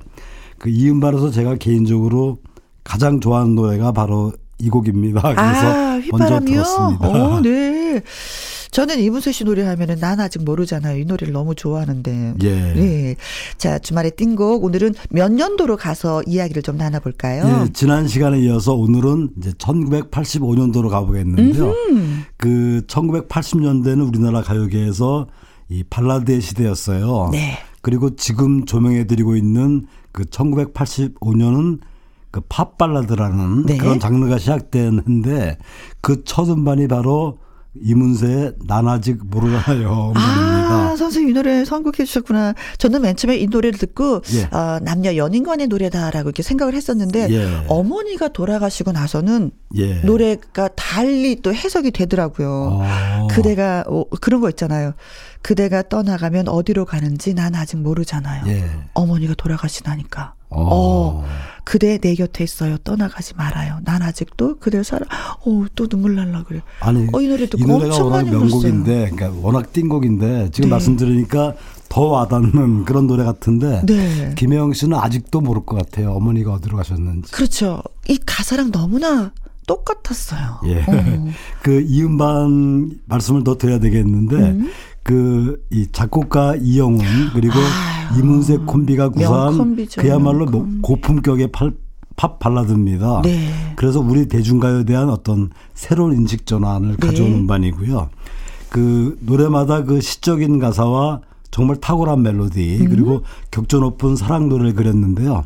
그 이 음반에서 제가 개인적으로 가장 좋아하는 노래가 바로 이 곡입니다. 그래서 아, 먼저 들었습니다. 오, 네. 저는 이문세 씨 노래하면은 난 아직 모르잖아요. 이 노래를 너무 좋아하는데. 예. 예. 자, 주말의 띵곡, 오늘은 몇 년도로 가서 이야기를 좀 나눠볼까요? 예, 지난 시간에 이어서 오늘은 이제 천구백팔십오 년도로 가보겠는데요. 음흠. 그 천구백팔십 년대는 우리나라 가요계에서 이 발라드의 시대였어요. 네. 그리고 지금 조명해드리고 있는 그 천구백팔십오 년은 그 팝 발라드라는 네. 그런 장르가 시작된 해인데, 그 첫 음반이 바로 이문세의 난 아직 모르잖아요. 아, 선생님 이 노래 선곡해 주셨구나. 저는 맨 처음에 이 노래를 듣고 예. 어, 남녀 연인간의 노래다라고 이렇게 생각을 했었는데 예. 어머니가 돌아가시고 나서는 예. 노래가 달리 또 해석이 되더라고요. 아. 그대가 어, 그런 거 있잖아요. 그대가 떠나가면 어디로 가는지 난 아직 모르잖아요. 예. 어머니가 돌아가시다니까. 어. 어, 그대 내 곁에 있어요. 떠나가지 말아요. 난 아직도 그대 사랑. 어, 또 눈물 날라 그래. 아니, 어, 이 노래도 이 노래가 워낙 명곡인데, 그러니까 워낙 띵곡인데 지금 네. 말씀드리니까 더 와닿는 그런 노래 같은데 네. 김혜영 씨는 아직도 모를 것 같아요. 어머니가 어디로 가셨는지. 그렇죠. 이 가사랑 너무나 똑같았어요. 예. 그 이 음반 말씀을 더 드려야 되겠는데. 음? 그 이 작곡가 이영훈 그리고 아유, 이문세 콤비가 구사한 콤비죠, 그야말로 콤비. 고품격의 팔, 팝 발라드입니다. 네. 그래서 우리 대중가요에 대한 어떤 새로운 인식 전환을 네. 가져온 음반이고요. 그 노래마다 그 시적인 가사와 정말 탁월한 멜로디 음. 그리고 격조 높은 사랑 노래를 그렸는데요.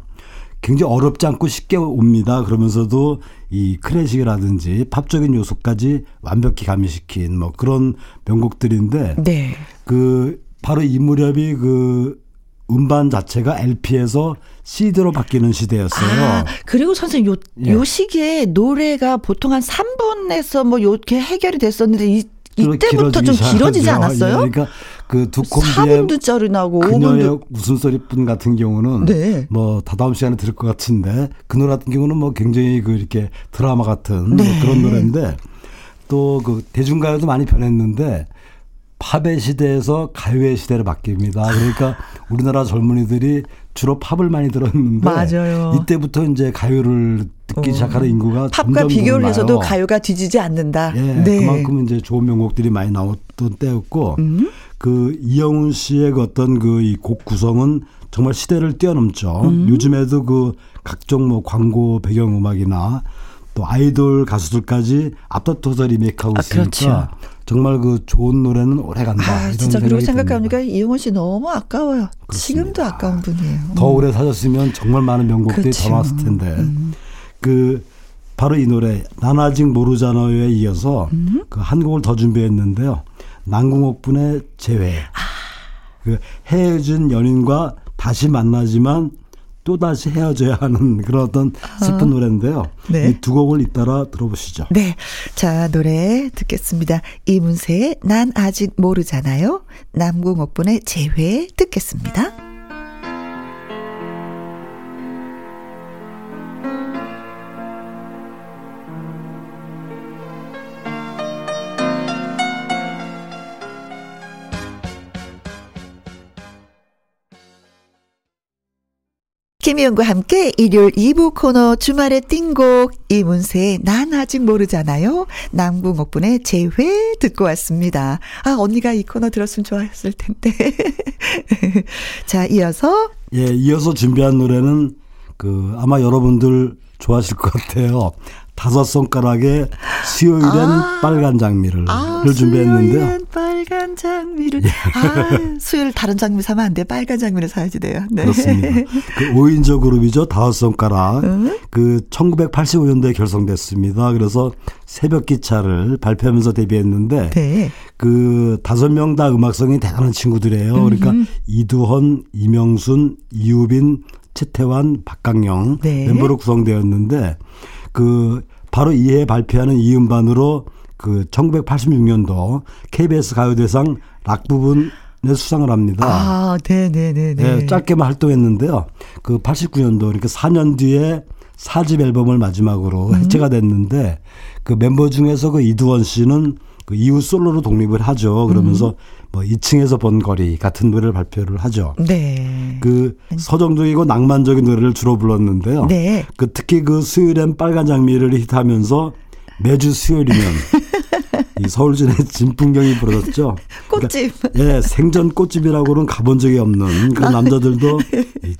굉장히 어렵지 않고 쉽게 옵니다. 그러면서도 이 클래식이라든지 팝적인 요소까지 완벽히 가미시킨 뭐 그런 명곡들인데 네. 그 바로 이 무렵이 그 음반 자체가 엘피에서 씨디로 바뀌는 시대였어요. 아, 그리고 선생님 요, 예. 요 시기에 노래가 보통 한 삼 분에서 뭐 이렇게 해결이 됐었는데 이 이때부터 좀 길어지지 않았어요? 예, 그러니까 그 두 콤비의 사 분도짜리 나고 오 분도 웃음소리뿐 같은 경우는 네. 뭐 다다음 시간에 들을 것 같은데, 그 노래 같은 경우는 뭐 굉장히 그 이렇게 드라마 같은 네. 뭐 그런 노래인데, 또 그 대중가요도 많이 변했는데 팝의 시대에서 가요의 시대로 바뀝니다. 그러니까 우리나라 젊은이들이 주로 팝을 많이 들었는데 맞아요. 이때부터 이제 가요를 듣기 어. 시작하는 인구가 팝과 비교를 높나요. 해서도 가요가 뒤지지 않는다. 예, 네. 그만큼 이제 좋은 명곡들이 많이 나왔던 때였고 음? 그 이영훈 씨의 그 어떤 그 이 곡 구성은 정말 시대를 뛰어넘죠. 음? 요즘에도 그 각종 뭐 광고 배경음악이나 또 아이돌 가수들까지 앞다퉈서 리메이크하고 아, 있으니까 그렇죠. 정말 그 좋은 노래는 오래 간다. 아, 이런 진짜 그렇게 생각하니까 이영훈 씨 너무 아까워요. 그렇습니다. 지금도 아까운 분이에요. 더 오래 사셨으면 정말 많은 명곡들이 그렇죠. 더 나왔을 텐데 음. 그 바로 이 노래 난 아직 모르잖아요에 이어서 음? 그 한 곡을 더 준비했는데요. 난궁옥분의 재회. 아. 그 헤어진 연인과 다시 만나지만 또 다시 헤어져야 하는 그런 어떤 슬픈 어. 노래인데요. 네. 이 두 곡을 잇따라 들어보시죠. 네, 자 노래 듣겠습니다. 이문세의 난 아직 모르잖아요. 남궁옥분의 재회 듣겠습니다. 김혜영과 함께 일요일 이 부 코너 주말의 띵곡 이문세의 난 아직 모르잖아요. 남궁옥분의 재회 듣고 왔습니다. 아 언니가 이 코너 들었으면 좋았을 텐데. 자 이어서 예 이어서 준비한 노래는 그 아마 여러분들 좋아하실 것 같아요. 다섯 손가락의 수요일엔 아, 빨간 장미를 아, 준비했는데요. 수요일엔 빨간 장미를. 예. 아, 수요일 다른 장미 사면 안 돼요. 빨간 장미를 사야지 돼요. 네. 그렇습니다. 그 오 인조 그룹이죠. 다섯 손가락. 음? 그 천구백팔십오 년도에 결성됐습니다. 그래서 새벽기차를 발표하면서 데뷔했는데 네. 그 다섯 명 다 음악성이 대단한 친구들이에요. 그러니까 음. 이두헌, 이명순, 이유빈, 최태환, 박강영 네. 멤버로 구성되었는데 그 바로 이해 발표하는 이 음반으로 그 천구백팔십육 년도 케이비에스 가요대상 락 부분에 수상을 합니다. 아, 네네네. 네, 짧게만 활동했는데요. 그 팔십구 년도 그러니까 사 년 뒤에 사 집 앨범을 마지막으로 해체가 음. 됐는데 그 멤버 중에서 그 이두원 씨는 그 이후 솔로로 독립을 하죠. 그러면서 음. 뭐 이 층에서 본 거리 같은 노래를 발표를 하죠. 네. 그 서정적이고 낭만적인 노래를 주로 불렀는데요. 네. 그 특히 그 수요일엔 빨간 장미를 히트하면서 매주 수요일이면 이 서울진의 진풍경이 벌어졌죠. 꽃집. 그러니까 예, 생전 꽃집이라고는 가본 적이 없는 그 남자들도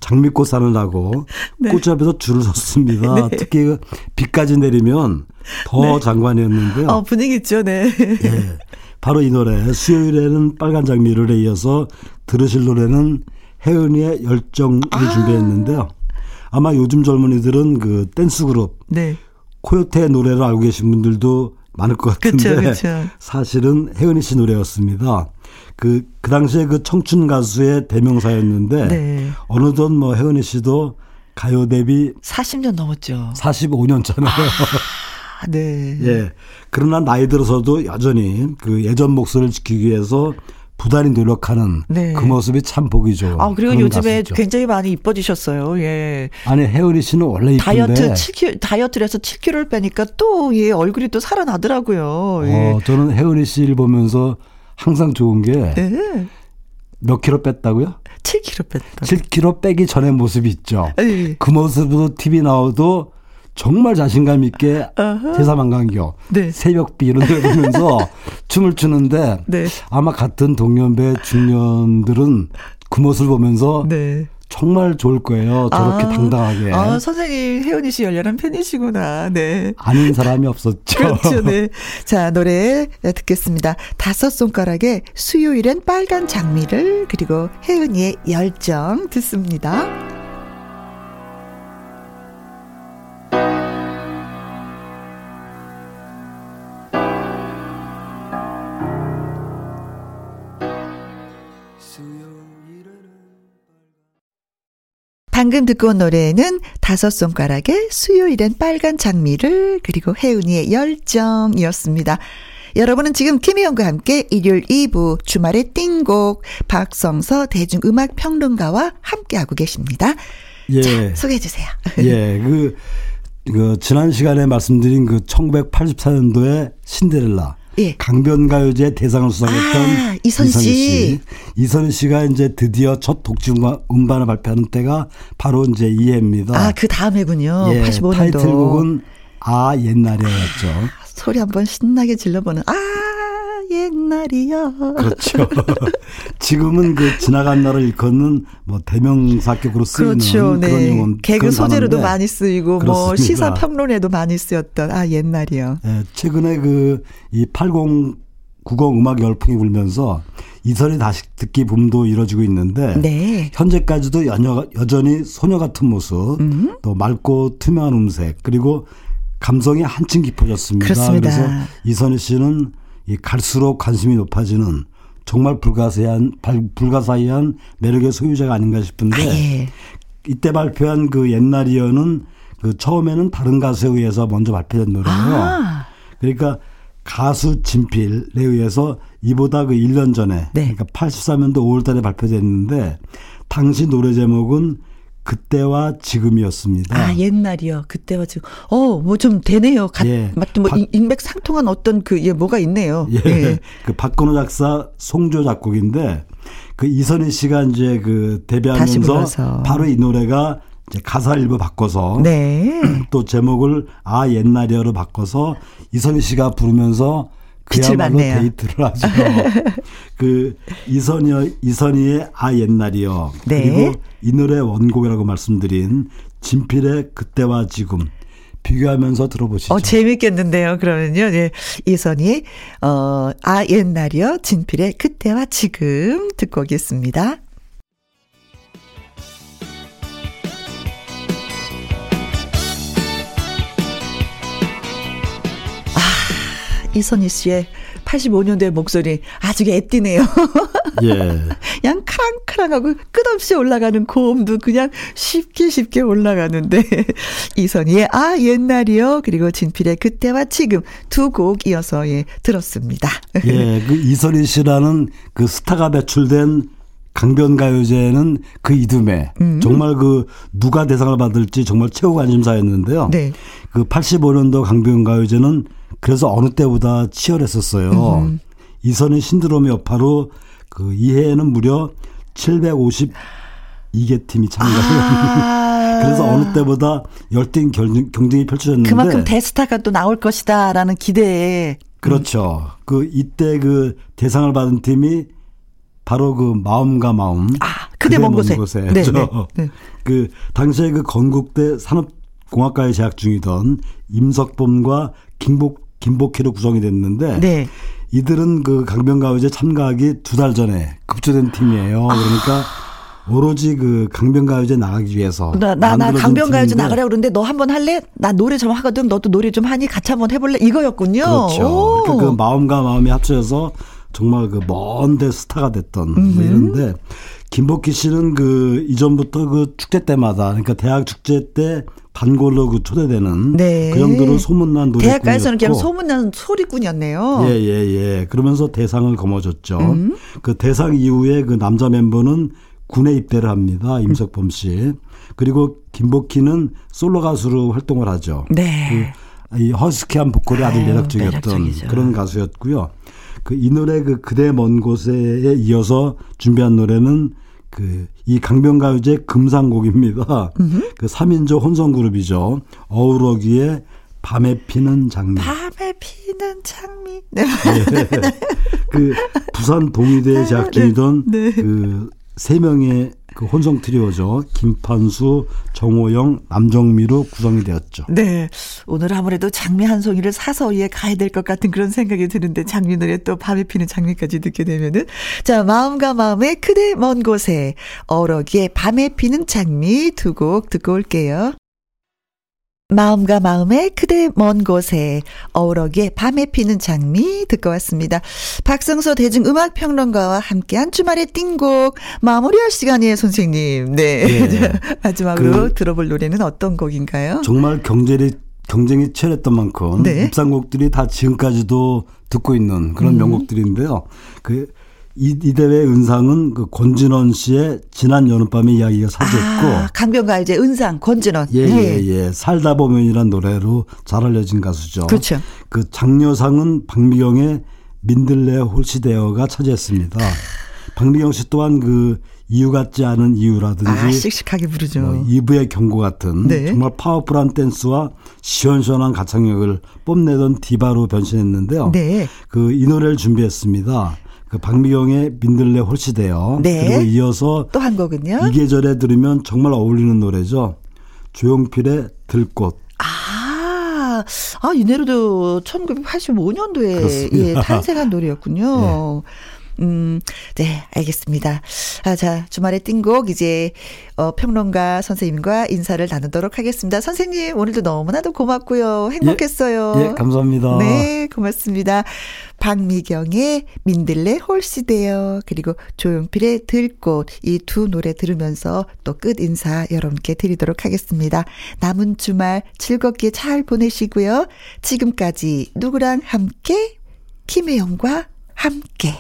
장미꽃 사느라고 네. 꽃집 앞에서 줄을 섰습니다. 네. 특히 비까지 내리면 더 네. 장관이었는데요. 어, 분위기 있죠. 네. 예, 바로 이 노래 수요일에는 빨간 장미를 이어서 들으실 노래는 혜은이의 열정을 아. 준비했는데요. 아마 요즘 젊은이들은 그 댄스 그룹 네. 코요태의 노래를 알고 계신 분들도 많을 것 같은데 그쵸, 그쵸. 사실은 혜은이 씨 노래였습니다. 그, 그 당시에 그 청춘 가수의 대명사였는데 네. 어느덧 뭐 혜은이 씨도 가요 데뷔 사십 년 넘었죠. 사십오 년 전에요. 아, 네. 예. 그러나 나이 들어서도 여전히 그 예전 목소리를 지키기 위해서 부단히 노력하는 네. 그 모습이 참 보기 좋아요. 아, 그리고 요즘에 가수죠. 굉장히 많이 이뻐지셨어요. 예. 아니, 혜은이 씨는 원래 이쁜데 다이어트 칠 킬로그램, 다이어트를 해서 칠 킬로그램을 빼니까 또 예, 얼굴이 또 살아나더라고요. 예. 어, 저는 혜은이 씨를 보면서 항상 좋은 게 네. 몇 킬로 뺐다고요? 칠 킬로그램 뺐다. 칠 킬로그램 빼기 전의 모습이 있죠. 예. 그 모습으로 티비 나와도 정말 자신감 있게 제사만강교 네. 새벽비 이런 데 보면서 춤을 추는데 네. 아마 같은 동년배 중년들은 그 모습을 보면서 네. 정말 좋을 거예요. 저렇게 아, 당당하게. 아, 선생님 혜은이 씨 열렬한 팬이시구나. 네. 아닌 사람이 없었죠. 그렇죠. 네. 자 노래 듣겠습니다. 다섯 손가락의 수요일엔 빨간 장미를 그리고 혜은이의 열정 듣습니다. 방금 듣고 온 노래는 다섯 손가락의 수요일엔 빨간 장미를 그리고 혜은이의 열정이었습니다. 여러분은 지금 김혜영과 함께 일요일 이 부 주말의 띵곡 박성서 대중음악평론가와 함께하고 계십니다. 예. 자, 소개해 주세요. 예, 그, 그 지난 시간에 말씀드린 그 천구백팔십사 년도에 신데렐라. 예. 강변가요제 대상을 수상했던 아, 이선희 씨. 이선희 씨가 이제 드디어 첫 독주 음반을 발표하는 때가 바로 이제 이 해입니다. 아, 그 다음 해군요. 예, 팔십오 년도. 타이틀곡은 아 옛날이었죠. 아, 소리 한번 신나게 질러보는 아 옛날이요. 그렇죠. 지금은 그 지나간 날을 일컫는 뭐 대명사격으로 쓰이는 그렇죠. 그런 네. 용어. 개그 소재로도 단어인데. 많이 쓰이고 그렇습니다. 뭐 시사 평론에도 많이 쓰였던 아 옛날이요. 네, 최근에 그 이 팔십, 구십 음악 열풍이 불면서 이선희 다시 듣기 붐도 이뤄지고 있는데 네. 현재까지도 여녀, 여전히 소녀 같은 모습, 음. 또 맑고 투명한 음색 그리고 감성이 한층 깊어졌습니다. 그렇습니다. 그래서 이선희 씨는 이 갈수록 관심이 높아지는 정말 불가사의한, 불가사의한 매력의 소유자가 아닌가 싶은데 아, 예. 이때 발표한 그 옛날이여는 그 처음에는 다른 가수에 의해서 먼저 발표된 노래예요. 아. 그러니까 가수 진필에 의해서 이보다 그 일 년 전에 네. 그러니까 팔십삼 년도 오월 달에 발표됐는데 당시 노래 제목은 그때와 지금이었습니다. 아 옛날이요. 그때와 지금. 어, 뭐 좀 되네요. 가, 예. 맞도 뭐 박, 인맥상통한 어떤 그 예, 뭐가 있네요. 예. 예. 그 박근호 작사 송조 작곡인데 그 이선희 씨가 이제 그 데뷔하면서 바로 이 노래가 이제 가사를 일부 바꿔서 네. 또 제목을 아 옛날이요로 바꿔서 이선희 씨가 부르면서 그야말로 데이트를 하죠. 그 이선희, 이선희의 아 옛날이요. 네. 그리고 이 노래 원곡이라고 말씀드린 진필의 그때와 지금 비교하면서 들어보시죠. 어, 재밌겠는데요. 그러면요. 예. 이선희 어, 아 옛날이요. 진필의 그때와 지금 듣고 오겠습니다. 이선희 씨의 팔십오 년도의 목소리 아주 애띠네요. 예. 그냥 크랑크랑하고 끝없이 올라가는 고음도 그냥 쉽게 쉽게 올라가는데 이선희의 아 옛날이요 그리고 진필의 그때와 지금 두 곡 이어서 예, 들었습니다. 예, 그 이선희 씨라는 그 스타가 배출된 강변가요제는 그 이듬해 음. 정말 그 누가 대상을 받을지 정말 최고 관심사였는데요. 네. 그 팔십오 년도 강변가요제는 그래서 어느 때보다 치열했었어요. 음. 이선희 신드롬의 여파로 그 이해에는 무려 칠백오십이 개 팀이 참가해요. 아. 그래서 어느 때보다 열띤 경쟁, 경쟁이 펼쳐졌는데 그만큼 대스타가 또 나올 것이다라는 기대에 그렇죠. 음. 그 이때 그 대상을 받은 팀이 바로 그 마음과 마음 아, 그대 먼 곳에 네, 네, 네. 그 당시에 그 건국대 산업공학과에 재학 중이던 임석범과 김복, 김복희로 구성이 됐는데 네. 이들은 그 강변가요제 참가하기 두 달 전에 급조된 팀이에요. 그러니까 아. 오로지 그 강변가요제 나가기 위해서 나, 나, 나 강변가요제 나가려고 그러는데 너 한번 할래? 나 노래 좀 하거든. 너도 노래 좀 하니 같이 한번 해볼래? 이거였군요. 그렇죠. 그러니까 그 마음과 마음이 합쳐져서 정말 그 먼데 스타가 됐던 뭐 이런데 김복희 씨는 그 이전부터 그 축제 때마다 그러니까 대학 축제 때 단골로 그 초대되는 네. 그 정도로 소문난 노래꾼이었고 대학가에서는 그냥 소문난 소리꾼이었네요. 예예예. 예, 예. 그러면서 대상을 거머졌죠. 음. 그 대상 이후에 그 남자 멤버는 군에 입대를 합니다. 임석범 씨 그리고 김복희는 솔로 가수로 활동을 하죠. 네. 그 이 허스키한 보컬이 아주 매력적이었던 매력적이죠. 그런 가수였고요. 그 이 노래 그 그대 먼 곳에 이어서 준비한 노래는 그 이 강변가요제 금상곡입니다. 음흠. 그 삼 인조 혼성그룹이죠. 어우러기의 밤에 피는 장미. 밤에 피는 장미. 네. 네. 그 부산 동의대에 재학 중이던 네. 네. 그 세 명의 그 혼성 트리오죠. 김판수, 정호영, 남정미로 구성이 되었죠. 네. 오늘 아무래도 장미 한 송이를 사서 위에 가야 될 것 같은 그런 생각이 드는데 장미 노래 또 밤에 피는 장미까지 듣게 되면은 자 마음과 마음의 그대 먼 곳에 어록의 밤에 피는 장미 두 곡 듣고 올게요. 마음과 마음의 그대 먼 곳에 어우러기에 밤에 피는 장미 듣고 왔습니다. 박성서 대중음악평론가와 함께한 주말의 띵곡 마무리할 시간이에요 선생님. 네. 네. 마지막으로 그 들어볼 노래는 어떤 곡인가요? 정말 경제리, 경쟁이 치열했던 만큼 네. 입상곡들이 다 지금까지도 듣고 있는 그런 명곡들인데요. 그 이, 이 대회의 은상은 그 권진원 씨의 지난 여름밤의 이야기가 사줬고 아, 강변가요제 은상 권진원 예예예 예, 예. 살다 보면이란 노래로 잘 알려진 가수죠. 그렇죠. 그 장려상은 박미경의 민들레 홀시데어가 차지했습니다. 박미경 씨 또한 그 이유 같지 않은 이유라든지 아, 씩씩하게 부르죠. 뭐 이브의 경고 같은 네. 정말 파워풀한 댄스와 시원시원한 가창력을 뽐내던 디바로 변신했는데요. 네. 그 이 노래를 준비했습니다. 그 박미경의 민들레 홀시대요. 네. 그리고 이어서 또 한 곡은요. 이 계절에 들으면 정말 어울리는 노래죠. 조용필의 들꽃. 아, 아 이내로도 천구백팔십오 년도에 예, 탄생한 노래였군요. 네. 음, 네, 알겠습니다. 아, 자, 주말의 띵곡 이제 어, 평론가 선생님과 인사를 나누도록 하겠습니다. 선생님, 오늘도 너무나도 고맙고요. 행복했어요. 예, 예, 감사합니다. 네, 고맙습니다. 박미경의 민들레 홀시대요, 그리고 조용필의 들꽃, 이 두 노래 들으면서 또 끝 인사 여러분께 드리도록 하겠습니다. 남은 주말 즐겁게 잘 보내시고요. 지금까지 누구랑 함께? 김혜영과 함께.